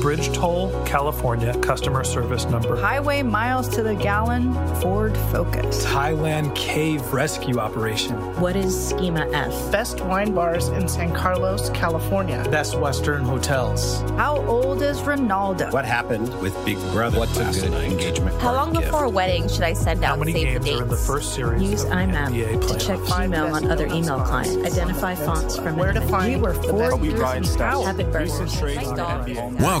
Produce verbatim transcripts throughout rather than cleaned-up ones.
Bridge toll, California, customer service number. Highway miles to the gallon, Ford Focus. Thailand cave rescue operation. What is Schema F? Best wine bars in San Carlos, California. Best Western hotels. How old is Ronaldo? What happened with Big Brother? What's a good engagement? How long before a wedding should I send out save the dates? How many games are in the first series? Use I M A P to check Gmail on other email clients. Identify fonts from where to find. We were four years out. Habit burgers. Welcome.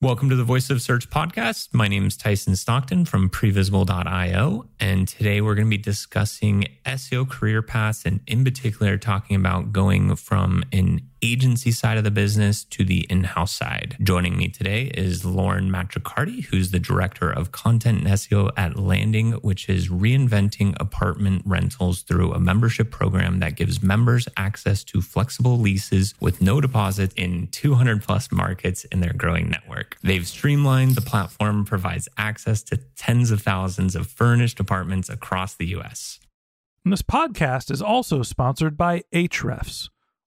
Welcome to the Voice of Search podcast. My name is Tyson Stockton from Previsible dot i o, and today we're going to be discussing S E O career paths, and in particular talking about going from an agency side of the business to the in-house side. Joining me today is Lauren Matricardi, who's the Director of Content and S E O at Landing, which is reinventing apartment rentals through a membership program that gives members access to flexible leases with no deposit in two hundred plus markets in their growing network. They've streamlined the platform, provides access to tens of thousands of furnished apartments across the U S. And this podcast is also sponsored by Ahrefs.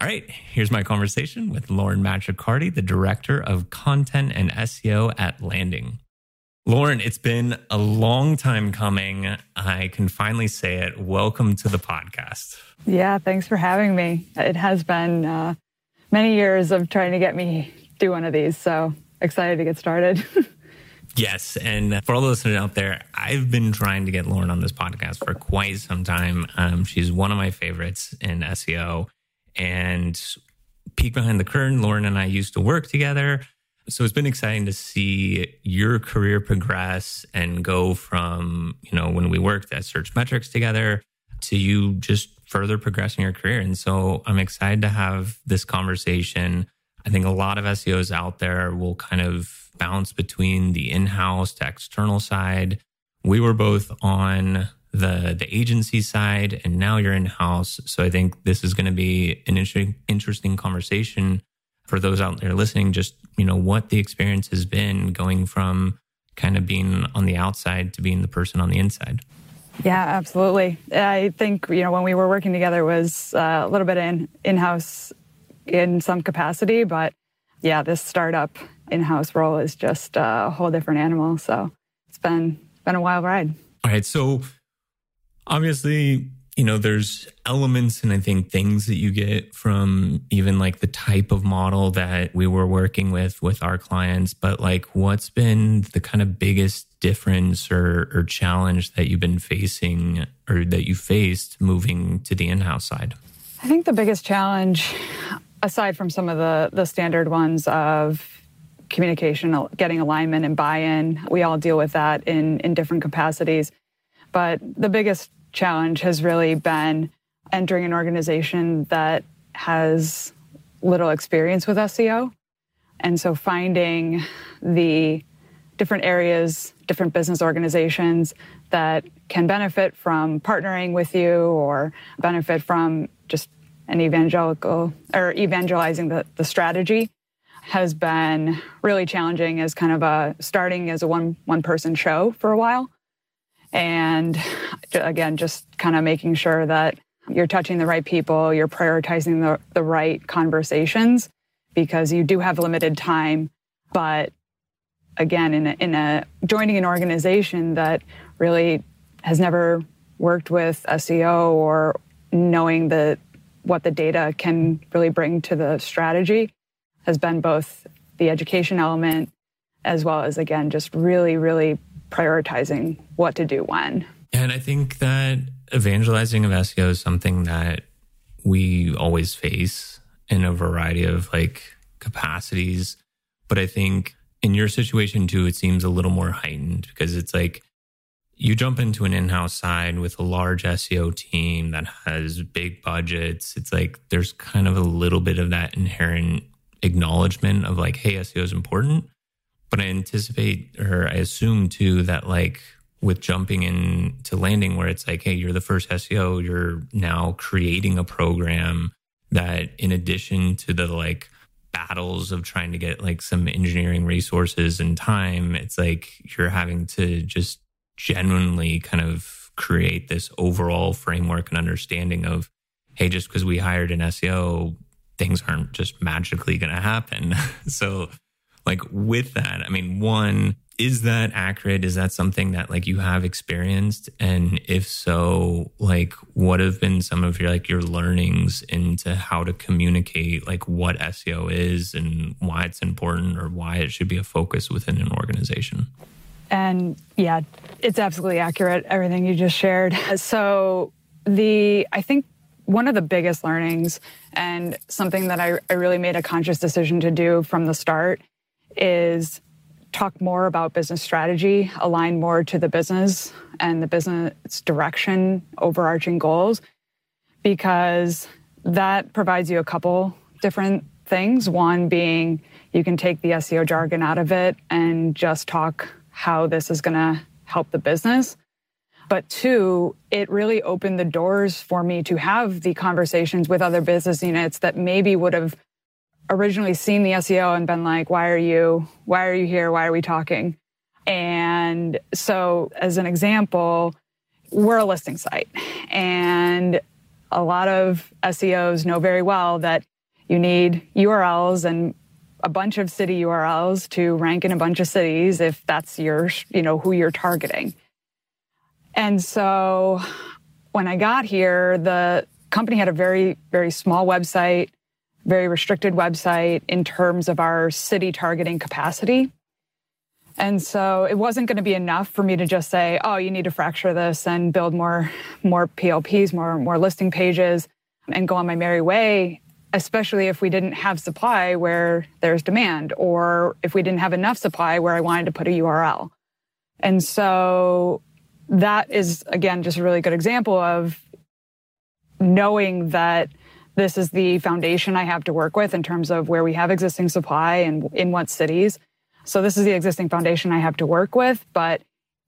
All right, here's my conversation with Lauren Matricardi, the Director of Content and S E O at Landing. Lauren, it's been a long time coming. I can finally say it. Welcome to the podcast. Yeah, thanks for having me. It has been uh, many years of trying to get me to do one of these, so excited to get started. Yes. And for all the listeners out there, I've been trying to get Lauren on this podcast for quite some time. Um, she's one of my favorites in S E O. And peek behind the curtain, Lauren and I used to work together. So it's been exciting to see your career progress and go from, you know, when we worked at Search Metrics together to you just further progressing your career. And so I'm excited to have this conversation. I think a lot of S E Os out there will kind of bounce between the in-house to external side. We were both on the the agency side, and now you're in-house. So I think this is going to be an interesting, interesting conversation for those out there listening, just, you know, what the experience has been going from kind of being on the outside to being the person on the inside. Yeah, absolutely. I think, you know, when we were working together was uh, a little bit in, in-house in some capacity, but yeah, this startup in-house role is just a whole different animal. So it's been, been a wild ride. All right. So obviously, you know, there's elements and I think things that you get from even like the type of model that we were working with with our clients. But like, what's been the kind of biggest difference or, or challenge that you've been facing or that you faced moving to the in-house side? I think the biggest challenge aside from some of the, the standard ones of communication, getting alignment and buy-in, we all deal with that in, in different capacities. But the biggest challenge has really been entering an organization that has little experience with S E O. And so finding the different areas, different business organizations that can benefit from partnering with you or benefit from just an evangelical or evangelizing the, the strategy has been really challenging as kind of a starting as a one, one person show for a while. And again, just kind of making sure that you're touching the right people, you're prioritizing the, the right conversations, because you do have limited time. But again, in a, in a joining an organization that really has never worked with S E O or knowing the what the data can really bring to the strategy has been both the education element as well as, again, just really, really prioritizing what to do when. And I think that evangelizing of S E O is something that we always face in a variety of like capacities. But I think in your situation too, it seems a little more heightened because it's like you jump into an in-house side with a large S E O team that has big budgets. It's like there's kind of a little bit of that inherent acknowledgement of like, hey, S E O is important. But I anticipate or I assume too that like with jumping into Landing where it's like, hey, you're the first S E O, you're now creating a program that in addition to the like battles of trying to get like some engineering resources and time, it's like you're having to just genuinely kind of create this overall framework and understanding of, hey, just because we hired an S E O, things aren't just magically going to happen. So like with that, I mean, one, is that accurate? Is that something that like you have experienced? And if so, like what have been some of your like your learnings into how to communicate like what S E O is and why it's important or why it should be a focus within an organization? And yeah, it's absolutely accurate, everything you just shared. So the I think one of the biggest learnings and something that I, I really made a conscious decision to do from the start is talk more about business strategy, align more to the business and the business direction, overarching goals, because that provides you a couple different things. One being you can take the S E O jargon out of it and just talk how this is going to help the business. But two, it really opened the doors for me to have the conversations with other business units that maybe would have originally seen the S E O and been like, why are you, why are you here? Why are we talking? And so as an example, we're a listing site and a lot of S E Os know very well that you need U R Ls and a bunch of city U R Ls to rank in a bunch of cities if that's your, you know, who you're targeting. And so when I got here, the company had a very, very small website, very restricted website in terms of our city targeting capacity. And so it wasn't going to be enough for me to just say, oh, you need to fracture this and build more, more P L Ps, more, more listing pages and go on my merry way. Especially if we didn't have supply where there's demand, or if we didn't have enough supply where I wanted to put a U R L. And so that is, again, just a really good example of knowing that this is the foundation I have to work with in terms of where we have existing supply and in what cities. So this is the existing foundation I have to work with. But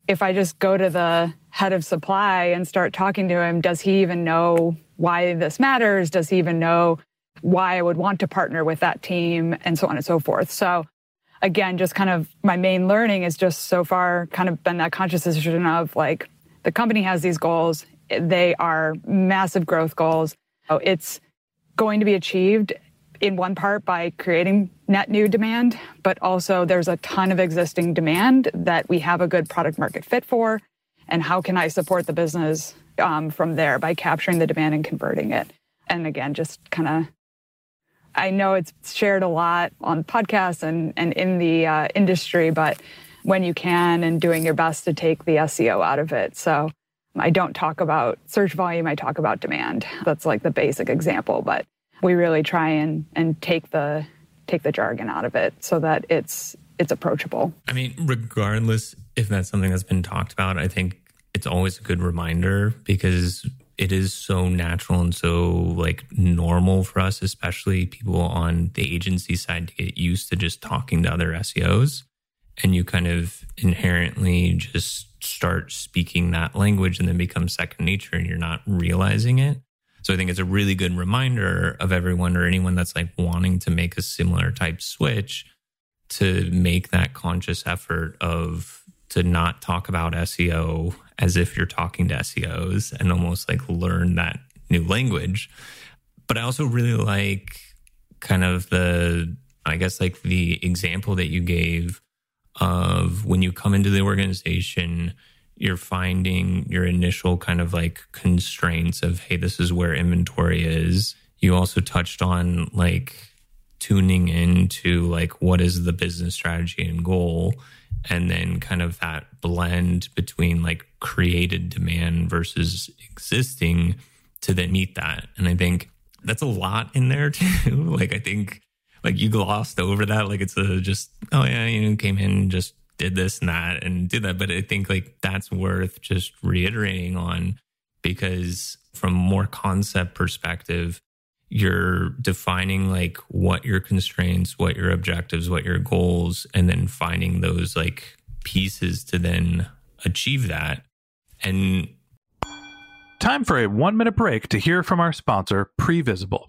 if I just go to the head of supply and start talking to him, does he even know why this matters? Does he even know why I would want to partner with that team, and so on and so forth. So again, just kind of my main learning is just so far kind of been that conscious decision of like, the company has these goals. They are massive growth goals. It's going to be achieved in one part by creating net new demand, but also there's a ton of existing demand that we have a good product market fit for. And how can I support the business um, from there by capturing the demand and converting it? And again, just kind of I know it's shared a lot on podcasts and, and in the uh, industry, but when you can and doing your best to take the S E O out of it. So I don't talk about search volume, I talk about demand. That's like the basic example, but we really try and and take the take the jargon out of it so that it's it's approachable. I mean, regardless if that's something that's been talked about, I think it's always a good reminder because it is so natural and so like normal for us, especially people on the agency side, to get used to just talking to other S E Os. And you kind of inherently just start speaking that language and then become second nature and you're not realizing it. So I think it's a really good reminder of everyone or anyone that's like wanting to make a similar type switch to make that conscious effort of to not talk about S E O as if you're talking to S E Os and almost like learn that new language. But I also really like kind of the, I guess like the example that you gave of when you come into the organization, you're finding your initial kind of like constraints of, hey, this is where inventory is. You also touched on like tuning into like, what is the business strategy and goal? And then kind of that blend between like created demand versus existing to then meet that. And I think that's a lot in there too. Like, I think like you glossed over that. Like it's a just, oh yeah, you know, came in, just did this and that and did that. But I think like that's worth just reiterating on, because from more concept perspective, you're defining like what your constraints, what your objectives, what your goals, and then finding those like pieces to then achieve that. And time for a one minute break to hear from our sponsor, Previsible.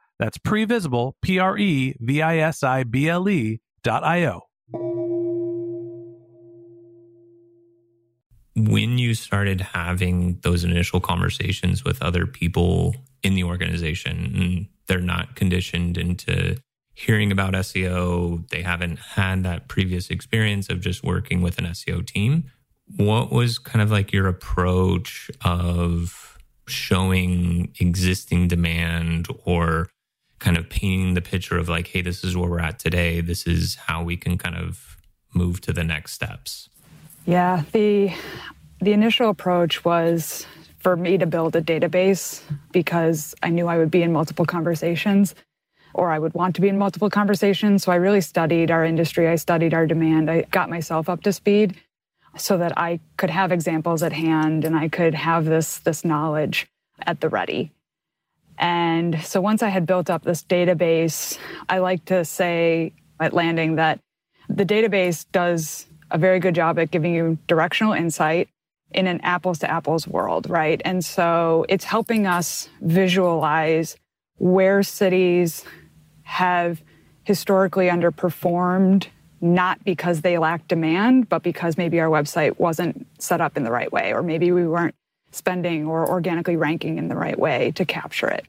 That's Previsible, P R E V I S I B L E dot I O. When you started having those initial conversations with other people in the organization, and they're not conditioned into hearing about S E O, they haven't had that previous experience of just working with an S E O team, what was kind of like your approach of showing existing demand or kind of painting the picture of like, hey, this is where we're at today. This is how we can kind of move to the next steps? Yeah, the the initial approach was for me to build a database because I knew I would be in multiple conversations or I would want to be in multiple conversations. So I really studied our industry. I studied our demand. I got myself up to speed so that I could have examples at hand and I could have this, this knowledge at the ready. And so once I had built up this database, I like to say at Landing that the database does a very good job at giving you directional insight in an apples to apples world, right? And so it's helping us visualize where cities have historically underperformed, not because they lack demand, but because maybe our website wasn't set up in the right way, or maybe we weren't spending or organically ranking in the right way to capture it,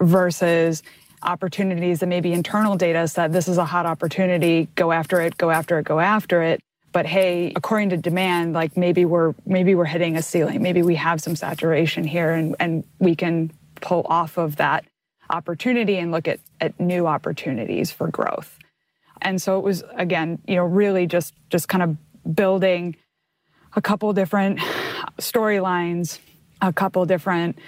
versus opportunities that maybe internal data said, this is a hot opportunity, go after it, go after it, go after it. But hey, according to demand, like maybe we're maybe we're hitting a ceiling. Maybe we have some saturation here and, and we can pull off of that opportunity and look at, at new opportunities for growth. And so it was, again, you know, really just, just kind of building a couple different storylines a couple different,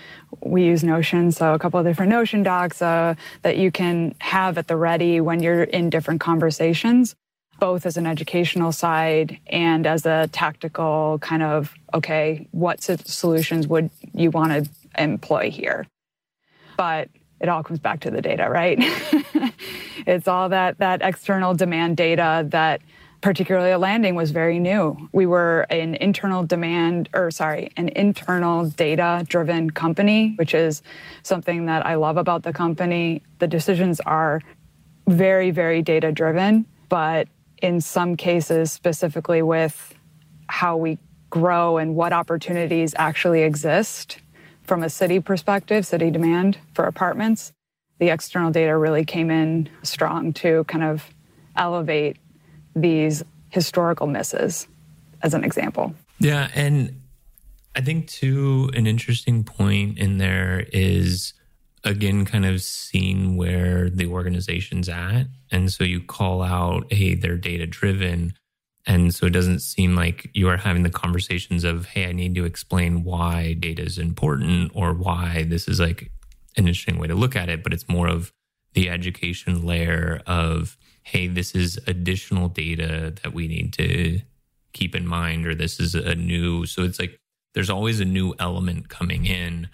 we use Notion, so a couple of different Notion docs uh, that you can have at the ready when you're in different conversations, both as an educational side and as a tactical kind of, okay, what solutions would you want to employ here? But it all comes back to the data, right? It's all that, that external demand data that particularly at Landing was very new. We were an internal demand, or sorry, an internal data-driven company, which is something that I love about the company. The decisions are very, very data-driven, but in some cases, specifically with how we grow and what opportunities actually exist from a city perspective, city demand for apartments, the external data really came in strong to kind of elevate these historical misses, as an example. Yeah, and I think, too, an interesting point in there is, again, kind of seeing where the organization's at. And so you call out, hey, they're data-driven. And so it doesn't seem like you are having the conversations of, hey, I need to explain why data is important or why this is like an interesting way to look at it. But it's more of the education layer of, hey, this is additional data that we need to keep in mind, or this is a new... So it's like there's always a new element coming in,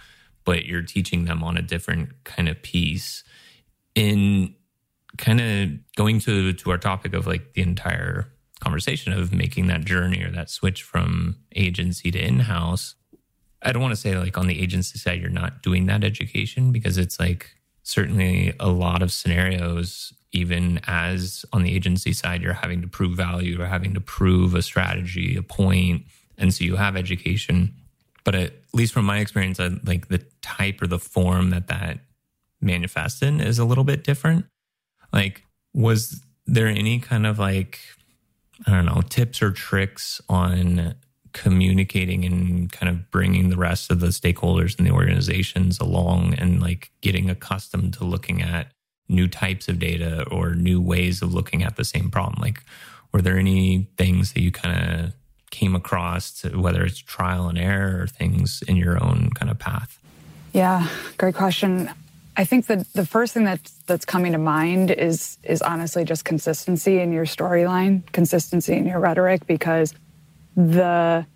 but you're teaching them on a different kind of piece. In kind of going to, to our topic of like the entire conversation of making that journey or that switch from agency to in-house, I don't want to say like on the agency side, you're not doing that education, because it's like certainly a lot of scenarios... Even as on the agency side, you're having to prove value or having to prove a strategy, a point. And so you have education. But at least from my experience, I, like the type or the form that that manifests in is a little bit different. Like, was there any kind of like, I don't know, tips or tricks on communicating and kind of bringing the rest of the stakeholders and the organizations along and like getting accustomed to looking at new types of data or new ways of looking at the same problem? Like, were there any things that you kind of came across, to, whether it's trial and error or things in your own kind of path? Yeah, great question. I think that the first thing that's, that's coming to mind is, is honestly just consistency in your storyline, consistency in your rhetoric, because the...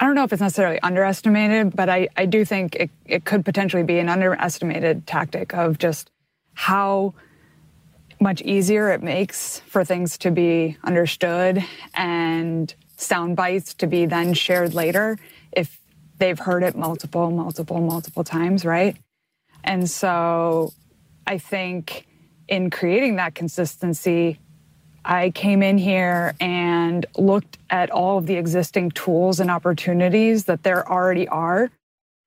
I don't know if it's necessarily underestimated, but I, I do think it, it could potentially be an underestimated tactic of just how much easier it makes for things to be understood and sound bites to be then shared later if they've heard it multiple, multiple, multiple times, right? And so I think in creating that consistency, I came in here and looked at all of the existing tools and opportunities that there already are,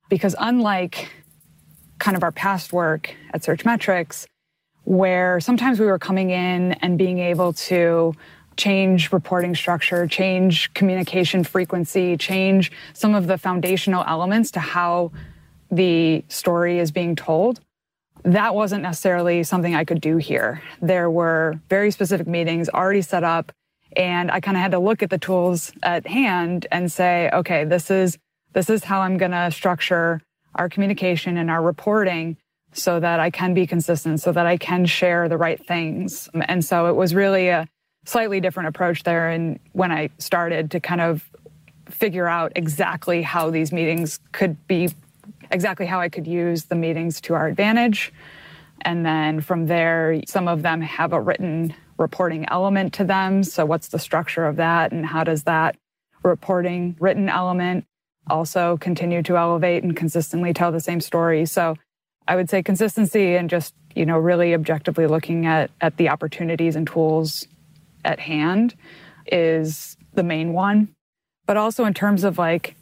because unlike kind of our past work at Search Metrics, where sometimes we were coming in and being able to change reporting structure, change communication frequency, change some of the foundational elements to how the story is being told. That wasn't necessarily something I could do here. There were very specific meetings already set up, and I kind of had to look at the tools at hand and say, okay, this is this is how I'm going to structure our communication and our reporting so that I can be consistent, so that I can share the right things. And so it was really a slightly different approach there. And when I started to kind of figure out exactly how these meetings could be, exactly how I could use the meetings to our advantage. And then from there, some of them have a written reporting element to them. So what's the structure of that? And how does that reporting written element also continue to elevate and consistently tell the same story? So I would say consistency and just, you know, really objectively looking at, at the opportunities and tools at hand is the main one. But also in terms of like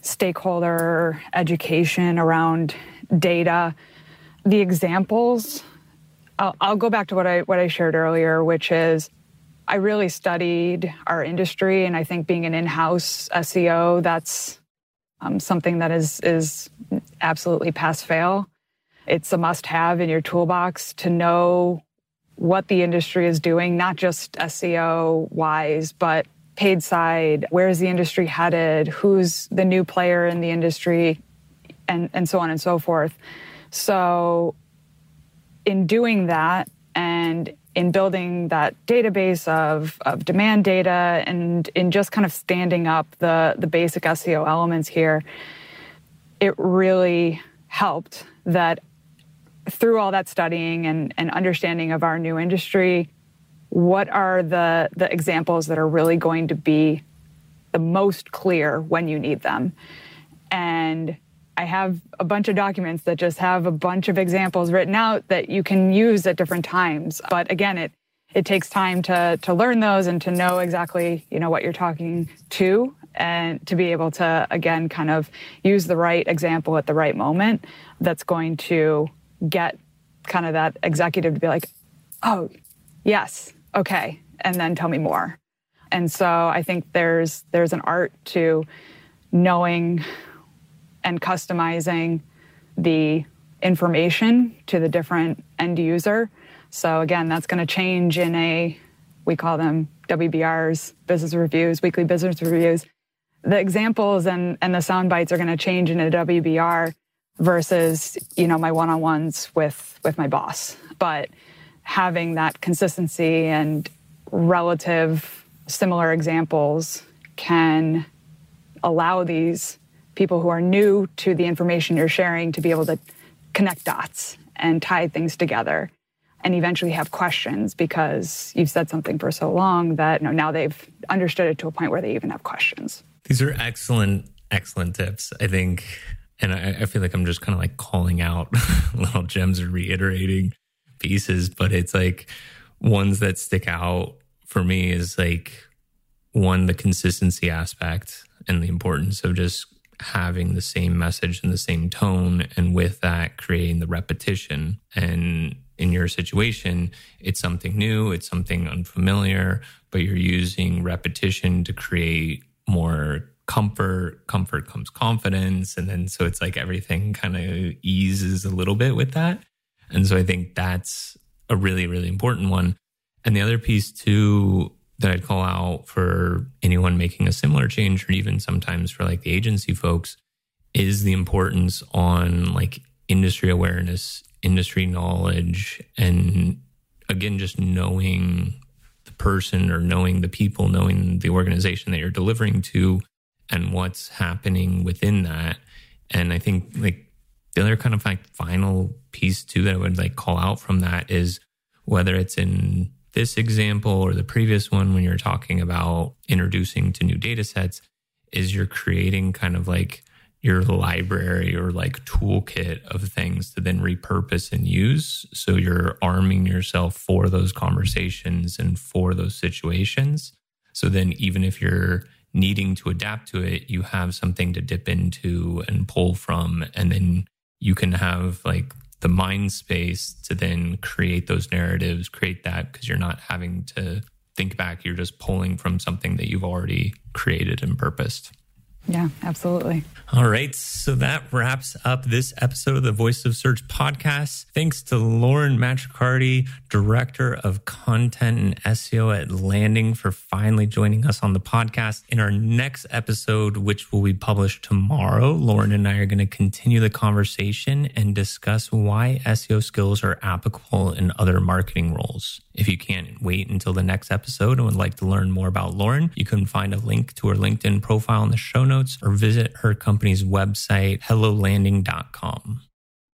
stakeholder education around data, the examples, I'll, I'll go back to what I what I shared earlier, which is I really studied our industry. And I think being an in-house S E O, that's Um, something that is is absolutely pass-fail. It's a must-have in your toolbox to know what the industry is doing, not just S E O-wise, but paid side? Where is the industry headed? Who's the new player in the industry? And, and so on and so forth. So in doing that and in building that database of, of demand data and in just kind of standing up the, the basic S E O elements here, it really helped that through all that studying and, and understanding of our new industry, what are the, the examples that are really going to be the most clear when you need them? And I have a bunch of documents that just have a bunch of examples written out that you can use at different times. But again, it it takes time to to learn those and to know exactly, you know, what you're talking to and to be able to, again, kind of use the right example at the right moment that's going to get kind of that executive to be like, oh, yes, okay, and then tell me more. And so I think there's there's an art to knowing and customizing the information to the different end user. So again, that's going to change in a, we call them W B Rs, business reviews, weekly business reviews. The examples and, and the sound bites are going to change in a W B R versus, you know, my one-on-ones with, with my boss. But having that consistency and relative similar examples can allow these people who are new to the information you're sharing to be able to connect dots and tie things together and eventually have questions because you've said something for so long that, you know, now they've understood it to a point where they even have questions. These are excellent, excellent tips, I think. And I, I feel like I'm just kind of like calling out little gems or reiterating pieces, but it's like ones that stick out for me is like, one, the consistency aspect and the importance of just having the same message and the same tone, and with that creating the repetition. And in your situation, it's something new, it's something unfamiliar, but you're using repetition to create more comfort. Comfort comes confidence. And then so it's like everything kind of eases a little bit with that. And so I think that's a really, really important one. And the other piece too that I'd call out for anyone making a similar change, or even sometimes for like the agency folks, is the importance on like industry awareness, industry knowledge, and again, just knowing the person or knowing the people, knowing the organization that you're delivering to and what's happening within that. And I think like the other kind of like final piece too that I would like call out from that is whether it's in this example or the previous one when you're talking about introducing to new data sets, is you're creating kind of like your library or like toolkit of things to then repurpose and use. So you're arming yourself for those conversations and for those situations. So then even if you're needing to adapt to it, you have something to dip into and pull from. And then you can have like the mind space to then create those narratives, create that, because you're not having to think back. You're just pulling from something that you've already created and purposed. Yeah, absolutely. All right. So that wraps up this episode of the Voice of Search podcast. Thanks to Lauren Matricardi, Director of Content and S E O at Landing, for finally joining us on the podcast. In our next episode, which will be published tomorrow, Lauren and I are going to continue the conversation and discuss why S E O skills are applicable in other marketing roles. If you can't wait until the next episode and would like to learn more about Lauren, you can find a link to her LinkedIn profile in the show notes, or visit her company's website, hello landing dot com.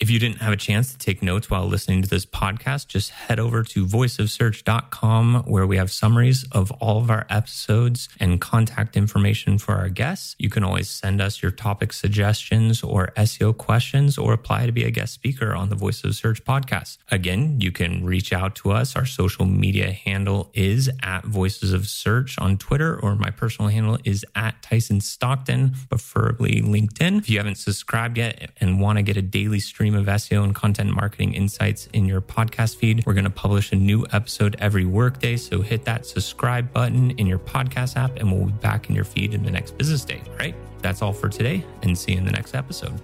If you didn't have a chance to take notes while listening to this podcast, just head over to voice of search dot com, where we have summaries of all of our episodes and contact information for our guests. You can always send us your topic suggestions or S E O questions, or apply to be a guest speaker on the Voice of Search podcast. Again, you can reach out to us. Our social media handle is at Voices of Search on Twitter, or my personal handle is at Tyson Stockton, preferably LinkedIn. If you haven't subscribed yet and want to get a daily stream of S E O and content marketing insights in your podcast feed, we're going to publish a new episode every workday. So hit that subscribe button in your podcast app and we'll be back in your feed in the next business day. All right. That's all for today, and see you in the next episode.